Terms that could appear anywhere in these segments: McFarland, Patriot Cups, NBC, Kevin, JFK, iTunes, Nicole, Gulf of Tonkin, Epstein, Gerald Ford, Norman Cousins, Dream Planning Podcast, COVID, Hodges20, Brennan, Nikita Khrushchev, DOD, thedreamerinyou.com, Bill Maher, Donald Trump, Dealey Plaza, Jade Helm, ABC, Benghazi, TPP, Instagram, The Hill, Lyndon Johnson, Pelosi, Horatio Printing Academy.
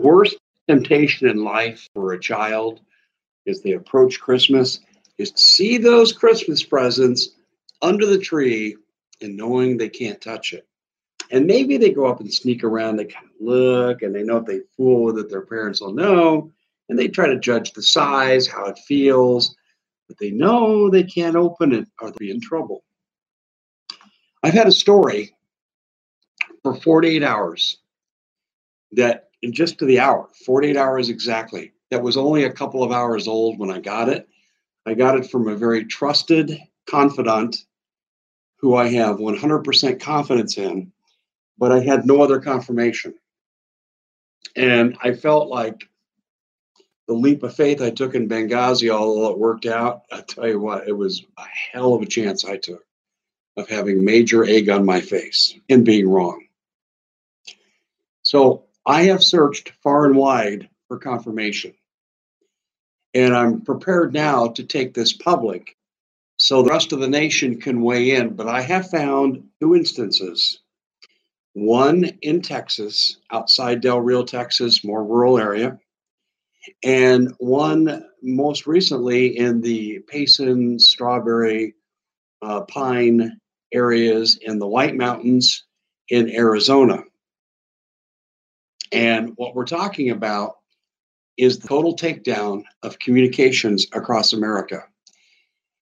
worst temptation in life for a child as they approach Christmas is to see those Christmas presents under the tree and knowing they can't touch it. And maybe they go up and sneak around, they kind of look, and they know if they fool with it, their parents will know, and they try to judge the size, how it feels, but they know they can't open it or they'll be in trouble. I've had a story for 48 hours that, and just to the hour, 48 hours exactly, that was only a couple of hours old when I got it. I got it from a very trusted confidant who I have 100% confidence in, but I had no other confirmation. And I felt like the leap of faith I took in Benghazi, although it worked out, I tell you what, it was a hell of a chance I took of having major egg on my face and being wrong. So I have searched far and wide for confirmation. And I'm prepared now to take this public so the rest of the nation can weigh in. But I have found two instances. One in Texas, outside Del Rio, Texas, more rural area. And one most recently in the Payson, Strawberry, Pine areas in the White Mountains in Arizona. And what we're talking about is the total takedown of communications across America.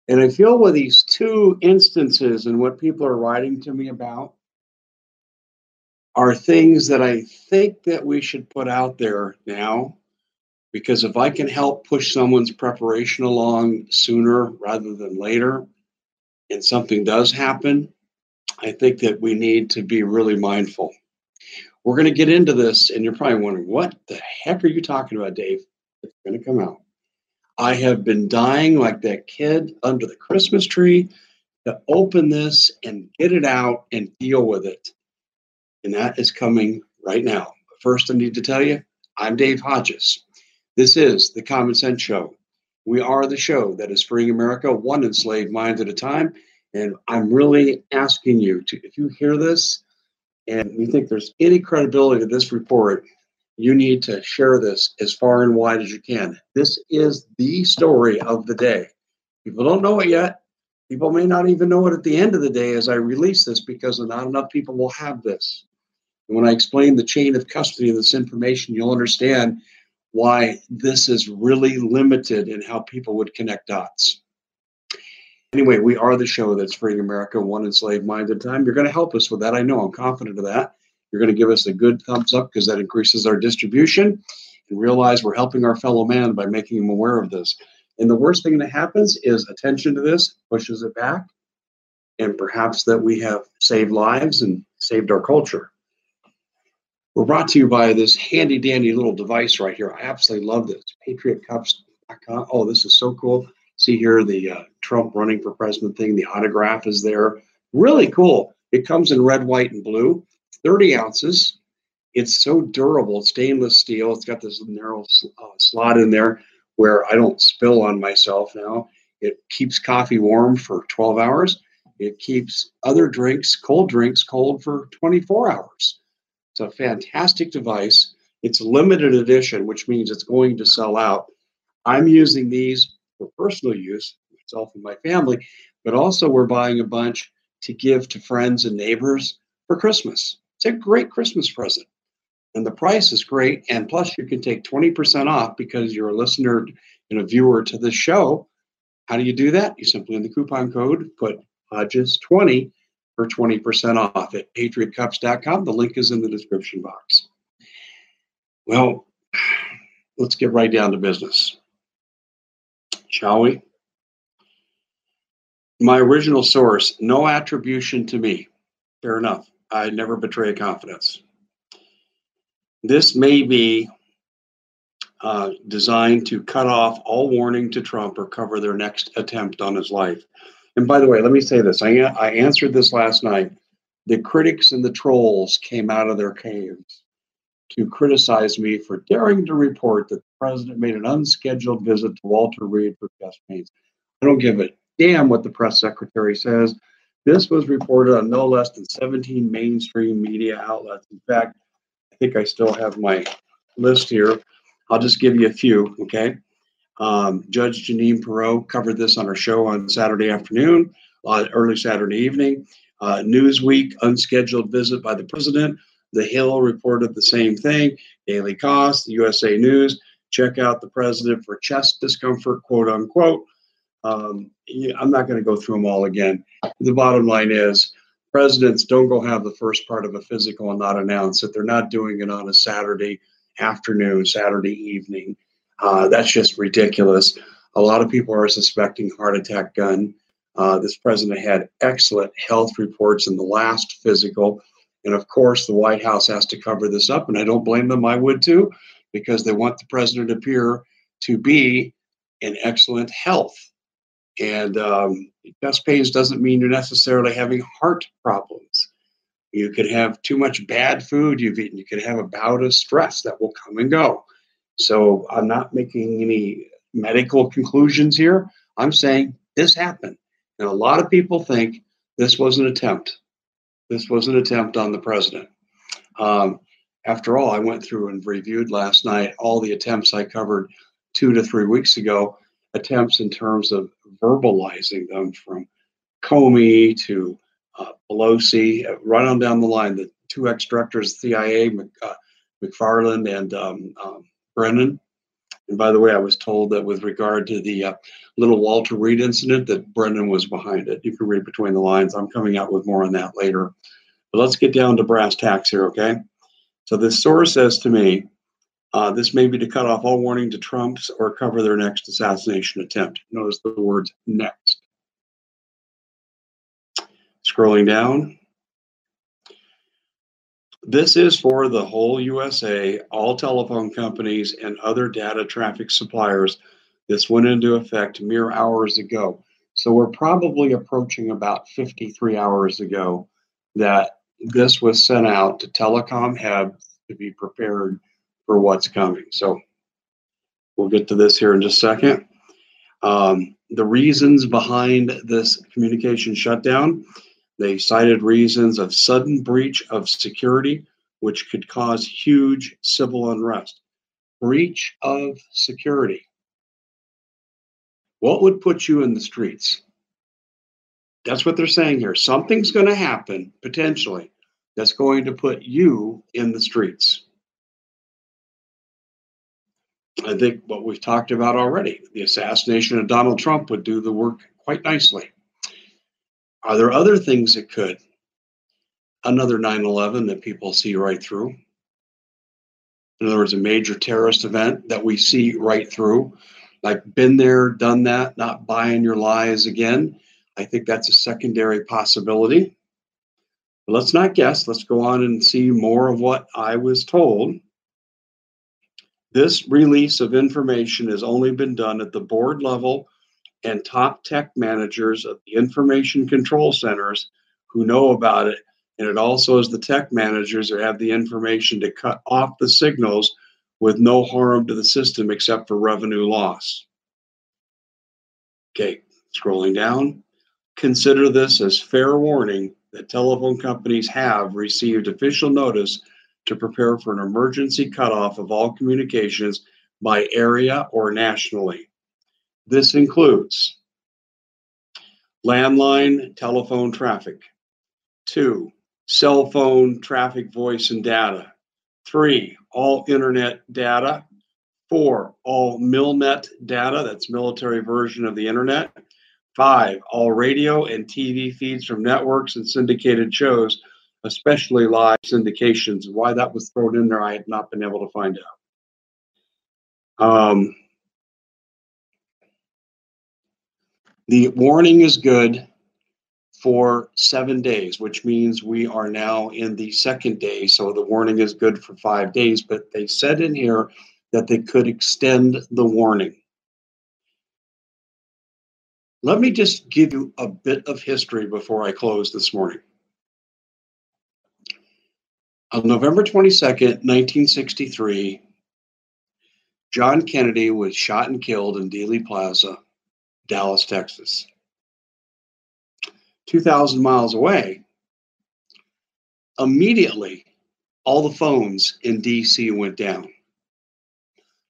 And I feel with these two instances and what people are writing to me about are things that I think that we should put out there now, because if I can help push someone's preparation along sooner rather than later, and something does happen, I think that we need to be really mindful. We're going to get into this, and you're probably wondering, what the heck are you talking about, Dave? It's going to come out. I have been dying like that kid under the Christmas tree to open this and get it out and deal with it. And that is coming right now. But first, I need to tell you, I'm Dave Hodges. This is The Common Sense Show. We are the show that is freeing America one enslaved mind at a time. And I'm really asking you to, if you hear this, and you think there's any credibility to this report, you need to share this as far and wide as you can. This is the story of the day. People don't know it yet. People may not even know it at the end of the day as I release this, because not enough people will have this. And when I explain the chain of custody of this information, you'll understand why this is really limited in how people would connect dots. Anyway, we are the show that's freeing America one enslaved mind at a time. You're going to help us with that. I know. I'm confident of that. You're going to give us a good thumbs up because that increases our distribution, and realize we're helping our fellow man by making him aware of this. And the worst thing that happens is attention to this pushes it back, and perhaps that we have saved lives and saved our culture. We're brought to you by this handy dandy little device right here. I absolutely love this. PatriotCups.com. Oh, this is so cool. See here, the Trump running for president thing, the autograph is there. Really cool. It comes in red, white, and blue, 30 ounces. It's so durable, stainless steel. It's got this narrow slot in there where I don't spill on myself now. It keeps coffee warm for 12 hours. It keeps other drinks, cold for 24 hours. It's a fantastic device. It's limited edition, which means it's going to sell out. I'm using these for personal use, myself and my family, but also we're buying a bunch to give to friends and neighbors for Christmas. It's a great Christmas present. And the price is great. And plus you can take 20% off because you're a listener and a viewer to this show. How do you do that? You simply in the coupon code, put Hodges20 for 20% off at patriotcups.com. The link is in the description box. Well, let's get right down to business, shall we? My original source, no attribution to me. Fair enough. I never betray confidence. This may be designed to cut off all warning to Trump or cover their next attempt on his life. And by the way, let me say this. I answered this last night. The critics and the trolls came out of their caves to criticize me for daring to report that the president made an unscheduled visit to Walter Reed for chest pains. I don't give a damn what the press secretary says. This was reported on no less than 17 mainstream media outlets. In fact, I think I still have my list here. I'll just give you a few, okay? Judge Jeanine Pirro covered this on her show on Saturday afternoon, early Saturday evening. Newsweek, unscheduled visit by the president. The Hill reported the same thing. Daily Cost, the USA News, check out the president for chest discomfort, quote unquote. I'm not going to go through them all again. The bottom line is presidents don't go have the first part of a physical and not announce it. They're not doing it on a Saturday afternoon, Saturday evening. That's just ridiculous. A lot of people are suspecting heart attack, gun. This president had excellent health reports in the last physical. And of course, the White House has to cover this up. And I don't blame them. I would too, because they want the president to appear to be in excellent health. And chest pains doesn't mean you're necessarily having heart problems. You could have too much bad food you've eaten. You could have a bout of stress that will come and go. So I'm not making any medical conclusions here. I'm saying this happened. And a lot of people think this was an attempt. This was an attempt on the president. After all, I went through and reviewed last night all the attempts I covered 2 to 3 weeks ago, attempts in terms of verbalizing them, from Comey to Pelosi, right on down the line, the two ex-directors of the CIA, McFarland and Brennan. And by the way, I was told that with regard to the little Walter Reed incident, that Brennan was behind it. You can read between the lines. I'm coming out with more on that later. But let's get down to brass tacks here, okay? So this source says to me, this may be to cut off all warning to Trump's or cover their next assassination attempt. Notice the words next. Scrolling down. This is for the whole USA, all telephone companies, and other data traffic suppliers. This went into effect mere hours ago. So we're probably approaching about 53 hours ago that this was sent out to telecom heads to be prepared for what's coming. So we'll get to this here in just a second. The reasons behind this communication shutdown, they cited reasons of sudden breach of security, which could cause huge civil unrest. Breach of security. What would put you in the streets? That's what they're saying here. Something's going to happen, potentially, that's going to put you in the streets. I think what we've talked about already, the assassination of Donald Trump would do the work quite nicely. Are there other things that could? Another 9/11 that people see right through. In other words, a major terrorist event that we see right through. Like, been there, done that, not buying your lies again. I think that's a secondary possibility. But let's not guess. Let's go on and see more of what I was told. This release of information has only been done at the board level and top tech managers of the information control centers who know about it. And it also is the tech managers who have the information to cut off the signals with no harm to the system except for revenue loss. Okay, scrolling down. Consider this as fair warning that telephone companies have received official notice to prepare for an emergency cutoff of all communications by area or nationally. This includes landline telephone traffic, 2, cell phone traffic, voice and data, 3, all internet data, 4, all MILNET data, that's military version of the internet, 5, all radio and TV feeds from networks and syndicated shows, especially live syndications. Why that was thrown in there, I have not been able to find out. The warning is good for 7 days, which means we are now in the second day. So the warning is good for 5 days, but they said in here that they could extend the warning. Let me just give you a bit of history before I close this morning. On November 22nd, 1963, John Kennedy was shot and killed in Dealey Plaza, Dallas, Texas. 2,000 miles away, immediately all the phones in DC went down.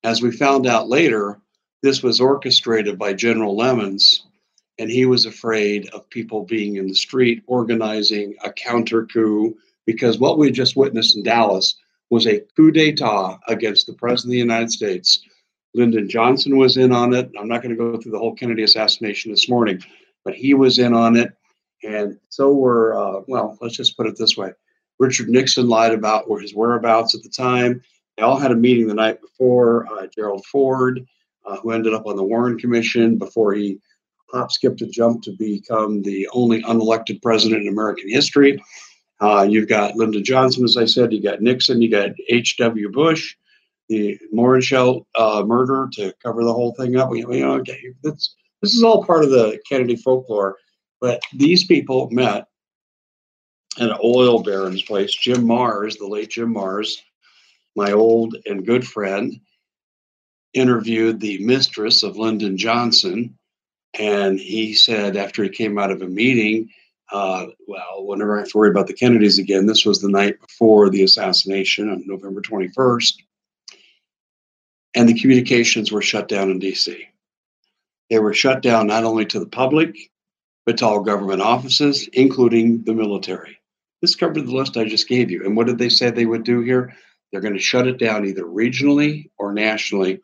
As we found out later, this was orchestrated by General Lemons, and he was afraid of people being in the street organizing a counter coup, because what we just witnessed in Dallas was a coup d'etat against the President of the United States. Lyndon Johnson was in on it. I'm not going to go through the whole Kennedy assassination this morning, but he was in on it. And so were, well, let's just put it this way. Richard Nixon lied about his whereabouts at the time. They all had a meeting the night before. Gerald Ford, who ended up on the Warren Commission before he hop, skipped, and jumped to become the only unelected president in American history. You've got Lyndon Johnson, as I said. You got Nixon. You got H.W. Bush, the Morenshell murder to cover the whole thing up. This is all part of the Kennedy folklore. But these people met at an oil baron's place. Jim Marrs, the late Jim Marrs, my old and good friend, interviewed the mistress of Lyndon Johnson, and he said after he came out of a meeting, well, whenever I have to worry about the Kennedys again, this was the night before the assassination on November 21st, and the communications were shut down in D.C. They were shut down not only to the public, but to all government offices, including the military. This covered the list I just gave you. And what did they say they would do here? They're going to shut it down either regionally or nationally.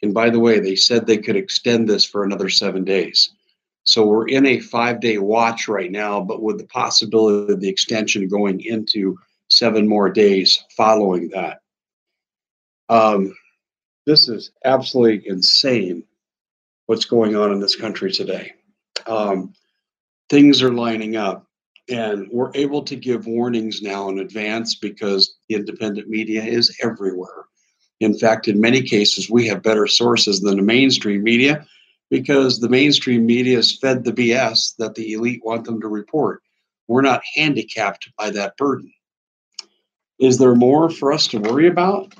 And by the way, they said they could extend this for another 7 days. So we're in a 5-day watch right now, but with the possibility of the extension going into 7 more days following that. This is absolutely insane what's going on in this country today. Things are lining up, and we're able to give warnings now in advance because the independent media is everywhere. In fact, in many cases, we have better sources than the mainstream media because the mainstream media has fed the BS that the elite want them to report. We're not handicapped by that burden. Is there more for us to worry about?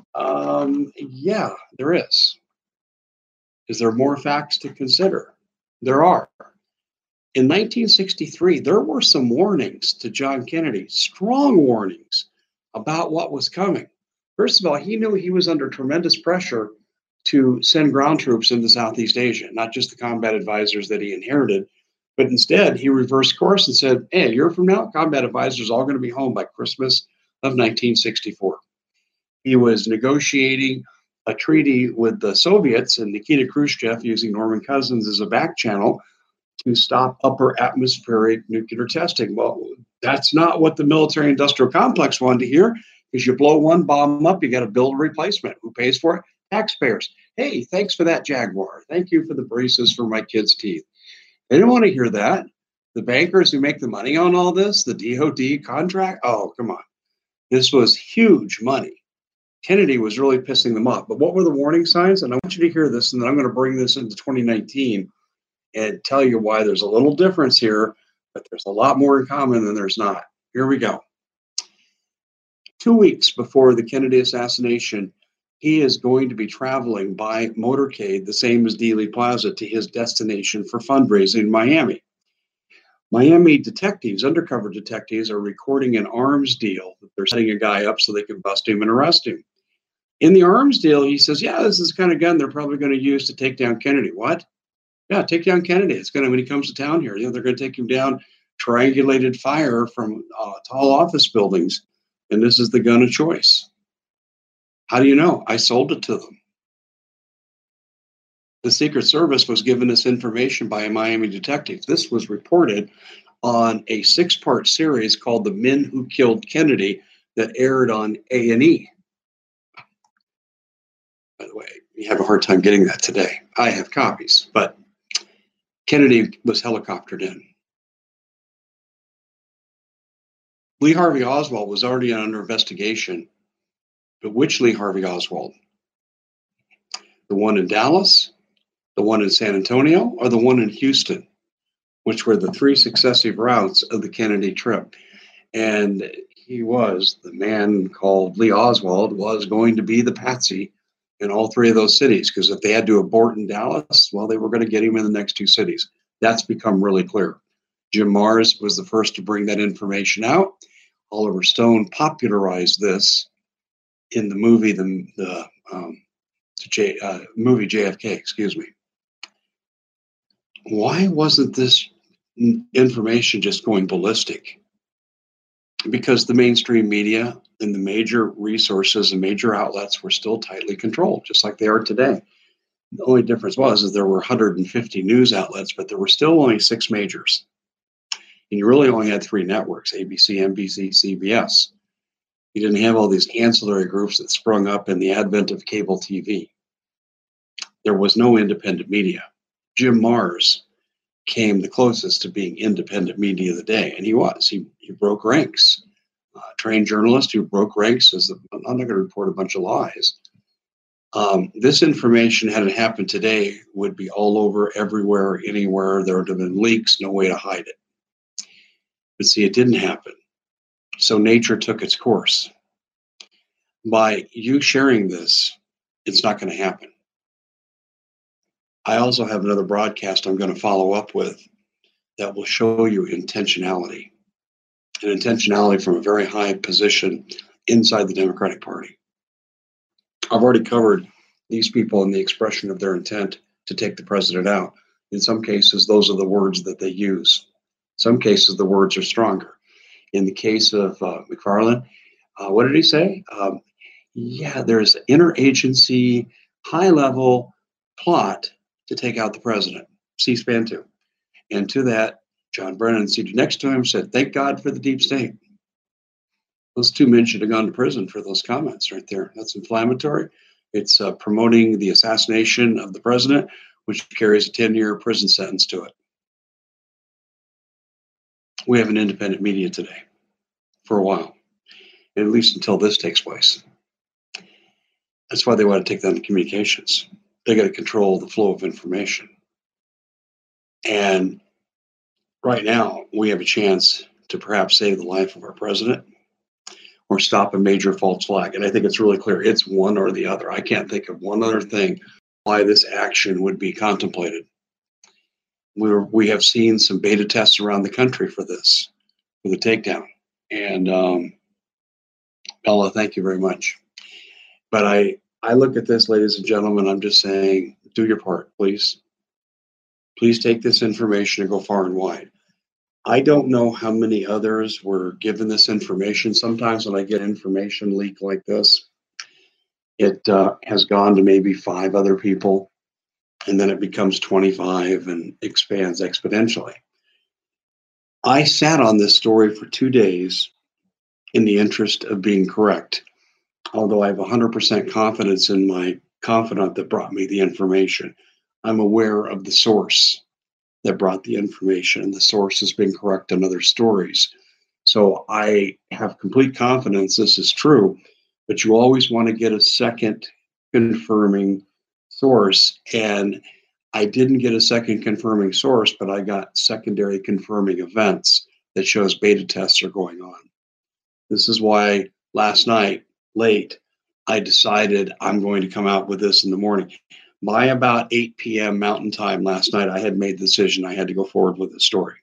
Yeah, there is. Is there more facts to consider? There are. In 1963, there were some warnings to John Kennedy, strong warnings about what was coming. First of all, he knew he was under tremendous pressure to send ground troops into Southeast Asia, not just the combat advisors that he inherited, but instead he reversed course and said, hey, a year from now, combat advisors are all going to be home by Christmas of 1964. He was negotiating a treaty with the Soviets and Nikita Khrushchev using Norman Cousins as a back channel to stop upper atmospheric nuclear testing. Well, that's not what the military industrial complex wanted to hear. Because you blow one bomb up, you got to build a replacement. Who pays for it? Taxpayers. Hey, thanks for that Jaguar. Thank you for the braces for my kids' teeth. They didn't want to hear that. The bankers who make the money on all this, the DOD contract, oh, come on. This was huge money. Kennedy was really pissing them off. But what were the warning signs? And I want you to hear this, and then I'm going to bring this into 2019 and tell you why there's a little difference here, but there's a lot more in common than there's not. Here we go. 2 weeks before the Kennedy assassination, he is going to be traveling by motorcade, the same as Dealey Plaza, to his destination for fundraising in Miami. Miami detectives, undercover detectives, are recording an arms deal. They're setting a guy up so they can bust him and arrest him. In the arms deal, he says, yeah, this is the kind of gun they're probably going to use to take down Kennedy. What? Yeah, take down Kennedy. It's going to, when he comes to town here, you know, they're going to take him down, triangulated fire from tall office buildings. And this is the gun of choice. How do you know? I sold it to them. The Secret Service was given this information by a Miami detective. This was reported on a 6-part series called The Men Who Killed Kennedy that aired on A&E. By the way, you have a hard time getting that today. I have copies, but Kennedy was helicoptered in. Lee Harvey Oswald was already under investigation, but which Lee Harvey Oswald? The one in Dallas, the one in San Antonio, or the one in Houston, which were the 3 successive routes of the Kennedy trip. And he was, the man called Lee Oswald, was going to be the patsy in all 3 of those cities, because if they had to abort in Dallas, well, they were going to get him in the next 2 cities. That's become really clear. Jim Marrs was the first to bring that information out. Oliver Stone popularized this in the movie, the to movie JFK, excuse me. Why wasn't this information just going ballistic? Because the mainstream media and the major resources and major outlets were still tightly controlled, just like they are today. The only difference was is there were 150 news outlets, but there were still only 6 majors. And you really only had 3 networks, ABC, NBC, CBS. You didn't have all these ancillary groups that sprung up in the advent of cable TV. There was no independent media. Jim Marrs came the closest to being independent media of the day, and he was. He broke ranks. Trained journalist who broke ranks as I'm not going to report a bunch of lies. This information, had it happened today, would be all over, everywhere, anywhere. There would have been leaks, no way to hide it. But see, it didn't happen. So nature took its course. By you sharing this, it's not going to happen. I also have another broadcast I'm going to follow up with that will show you intentionality. And intentionality from a very high position inside the Democratic Party. I've already covered these people and the expression of their intent to take the president out. In some cases, those are the words that they use. In some cases, the words are stronger. In the case of McFarland, what did he say? Yeah, there's interagency, high-level plot to take out the president, C-SPAN 2. And to that, John Brennan, seated next to him, said, "Thank God for the deep state." Those 2 men should have gone to prison for those comments right there. That's inflammatory. It's promoting the assassination of the president, which carries a 10-year prison sentence to it. We have an independent media today for a while, at least until this takes place. That's why they want to take down the communications. They got to control the flow of information. And right now, we have a chance to perhaps save the life of our president or stop a major false flag. And I think it's really clear. It's one or the other. I can't think of one other thing why this action would be contemplated. We have seen some beta tests around the country for this, for the takedown. And Bella, thank you very much. But I look at this, ladies and gentlemen, I'm just saying, do your part, please. Please take this information and go far and wide. I don't know how many others were given this information. Sometimes when I get information leak like this, it has gone to maybe 5 other people, and then it becomes 25 and expands exponentially. I sat on this story for 2 days in the interest of being correct, although I have 100% confidence in my confidant that brought me the information. I'm aware of the source that brought the information, and the source has been correct in other stories. So I have complete confidence this is true, but you always want to get a second confirming source. And I didn't get a second confirming source, but I got secondary confirming events that shows beta tests are going on. This is why last night, late, I decided I'm going to come out with this in the morning. By about 8 p.m. Mountain Time last night, I had made the decision I had to go forward with the story.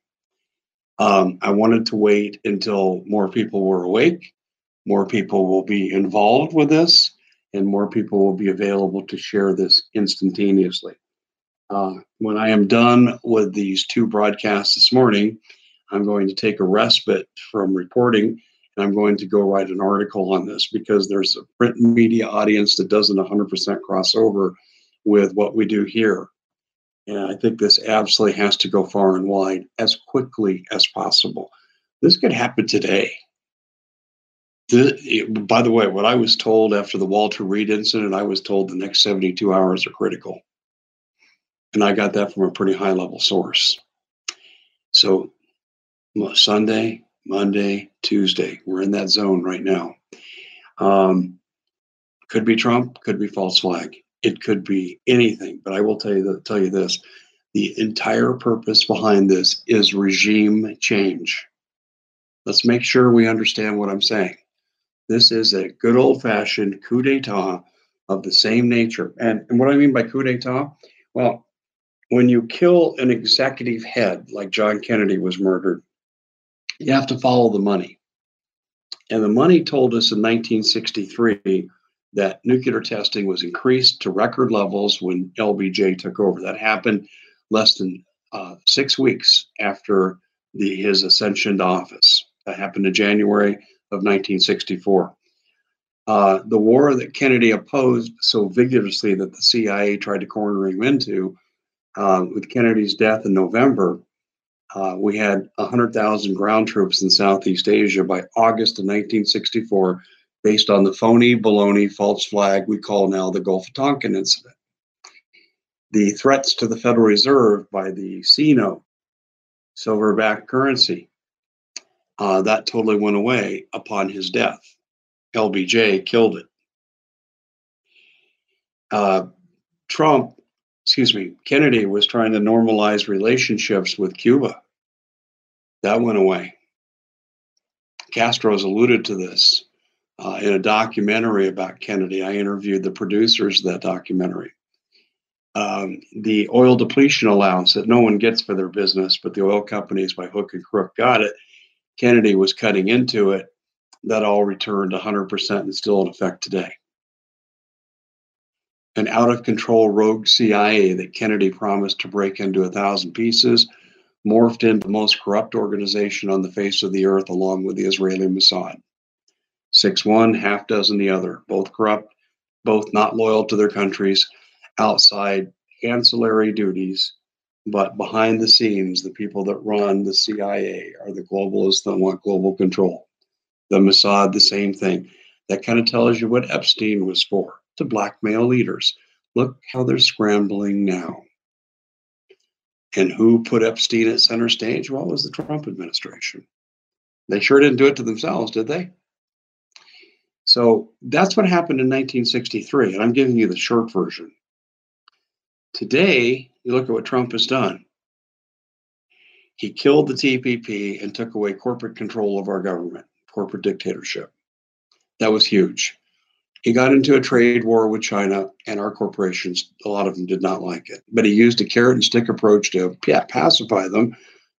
I wanted to wait until more people were awake, more people will be involved with this, and more people will be available to share this instantaneously. When I am done with these 2 broadcasts this morning, I'm going to take a respite from reporting, and I'm going to go write an article on this because there's a print media audience that doesn't 100% cross over with what we do here. And I think this absolutely has to go far and wide as quickly as possible. This could happen today. By the way, what I was told after the Walter Reed incident, I was told the next 72 hours are critical. And I got that from a pretty high level source. So Sunday, Monday, Tuesday, we're in that zone right now. Could be Trump, could be false flag. It could be anything, but I will tell you this. The entire purpose behind this is regime change. Let's make sure we understand what I'm saying. This is a good old-fashioned coup d'etat of the same nature. And what I mean by coup d'etat, well, when you kill an executive head, like John Kennedy was murdered, you have to follow the money. And the money told us in 1963 that nuclear testing was increased to record levels when LBJ took over. That happened less than 6 weeks after his ascension to office. That happened in January of 1964. The war that Kennedy opposed so vigorously that the CIA tried to corner him into, with Kennedy's death in November, we had 100,000 ground troops in Southeast Asia by August of 1964, based on the phony, baloney, false flag we call now the Gulf of Tonkin incident. The threats to the Federal Reserve by the C-note, silver-backed currency, that totally went away upon his death. LBJ killed it. Kennedy was trying to normalize relationships with Cuba. That went away. Castro's alluded to this in a documentary about Kennedy. I interviewed the producers of that documentary. The oil depletion allowance that no one gets for their business, but the oil companies by hook and crook got it. Kennedy was cutting into it. That all returned 100% and still in effect today. An out-of-control rogue CIA that Kennedy promised to break into 1,000 pieces morphed into the most corrupt organization on the face of the earth, along with the Israeli Mossad. 6-1, half dozen the other, both corrupt, both not loyal to their countries, outside ancillary duties, but behind the scenes, the people that run the CIA are the globalists that want global control. The Mossad, the same thing. That kind of tells you what Epstein was for, to blackmail leaders. Look how they're scrambling now. And who put Epstein at center stage? Well, it was the Trump administration. They sure didn't do it to themselves, did they? So that's what happened in 1963, and I'm giving you the short version. Today, you look at what Trump has done. He killed the TPP and took away corporate control of our government. Corporate dictatorship. That was huge. He got into a trade war with China and our corporations. A lot of them did not like it, but he used a carrot and stick approach to pacify them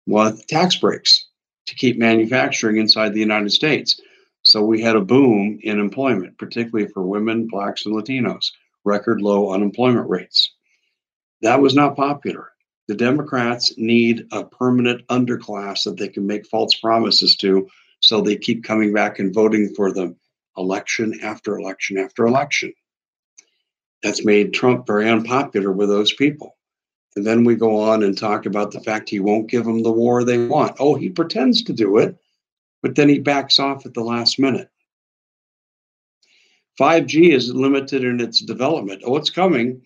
with tax breaks to keep manufacturing inside the United States. So we had a boom in employment, particularly for women, blacks, and Latinos, record low unemployment rates. That was not popular. The Democrats need a permanent underclass that they can make false promises to, so they keep coming back and voting for them election after election after election. That's made Trump very unpopular with those people. And then we go on and talk about the fact he won't give them the war they want. Oh, he pretends to do it, but then he backs off at the last minute. 5G is limited in its development. Oh, it's coming,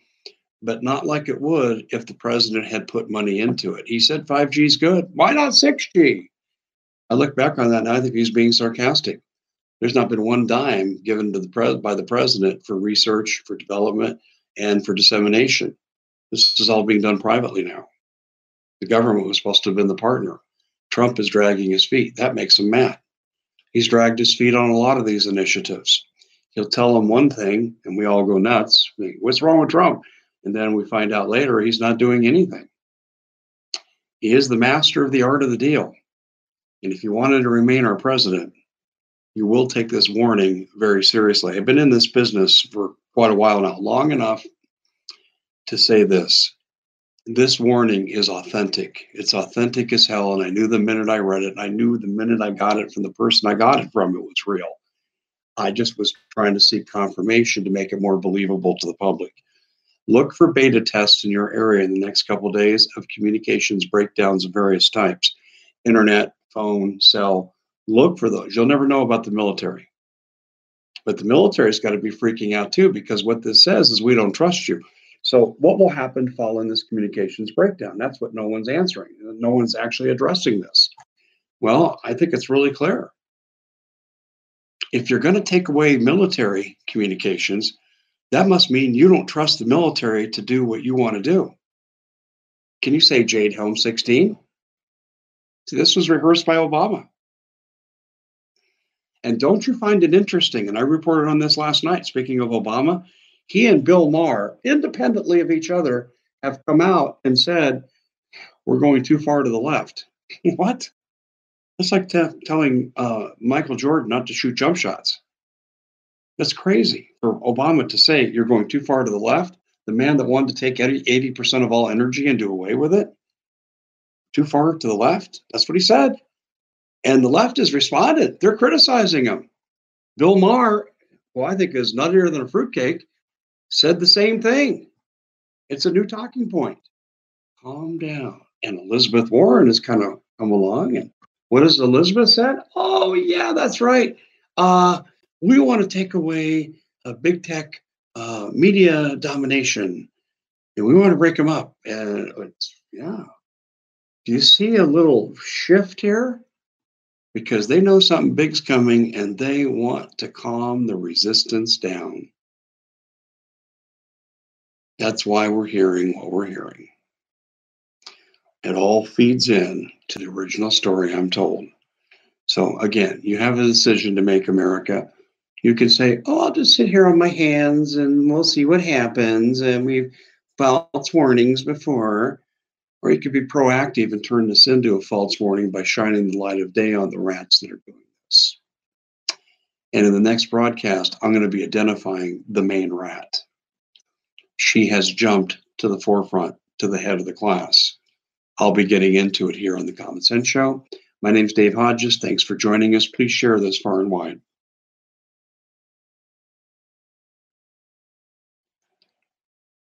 but not like it would if the president had put money into it. He said 5G is good. Why not 6G? I look back on that and I think he's being sarcastic. There's not been one dime given to by the president for research, for development, and for dissemination. This is all being done privately now. The government was supposed to have been the partner. Trump is dragging his feet. That makes him mad. He's dragged his feet on a lot of these initiatives. He'll tell them one thing and we all go nuts. What's wrong with Trump? And then we find out later he's not doing anything. He is the master of the art of the deal. And if you wanted to remain our president, you will take this warning very seriously. I've been in this business for quite a while now, long enough to say this. This warning is authentic. It's authentic as hell, and I knew the minute I read it. I knew the minute I got it from the person I got it from, it was real. I just was trying to seek confirmation to make it more believable to the public. Look for beta tests in your area in the next couple of days of communications breakdowns of various types. Internet, phone, cell, look for those. You'll never know about the military. But the military's got to be freaking out too, because what this says is we don't trust you. So what will happen following this communications breakdown? That's what no one's answering. No one's actually addressing this. Well, I think it's really clear. If you're going to take away military communications, that must mean you don't trust the military to do what you want to do. Can you say Jade Helm 16? This was rehearsed by Obama. And don't you find it interesting, and I reported on this last night, speaking of Obama, he and Bill Maher, independently of each other, have come out and said, we're going too far to the left. What? That's like telling Michael Jordan not to shoot jump shots. That's crazy for Obama to say you're going too far to the left. The man that wanted to take 80% of all energy and do away with it. Too far to the left. That's what he said. And the left has responded. They're criticizing him. Bill Maher, who I think is nuttier than a fruitcake, said the same thing. It's a new talking point. Calm down. And Elizabeth Warren has kind of come along. And what has Elizabeth said? Oh, yeah, that's right. We want to take away a big tech media domination, and we want to break them up. And yeah. Do you see a little shift here? Because they know something big's coming, and they want to calm the resistance down. That's why we're hearing what we're hearing. It all feeds in to the original story, I'm told. So again, you have a decision to make, America. You can say, oh, I'll just sit here on my hands and we'll see what happens. And we've false warnings before. Or you could be proactive and turn this into a false warning by shining the light of day on the rats that are doing this. And in the next broadcast, I'm going to be identifying the main rat. She has jumped to the forefront, to the head of the class. I'll be getting into it here on The Common Sense Show. My name's Dave Hodges. Thanks for joining us. Please share this far and wide.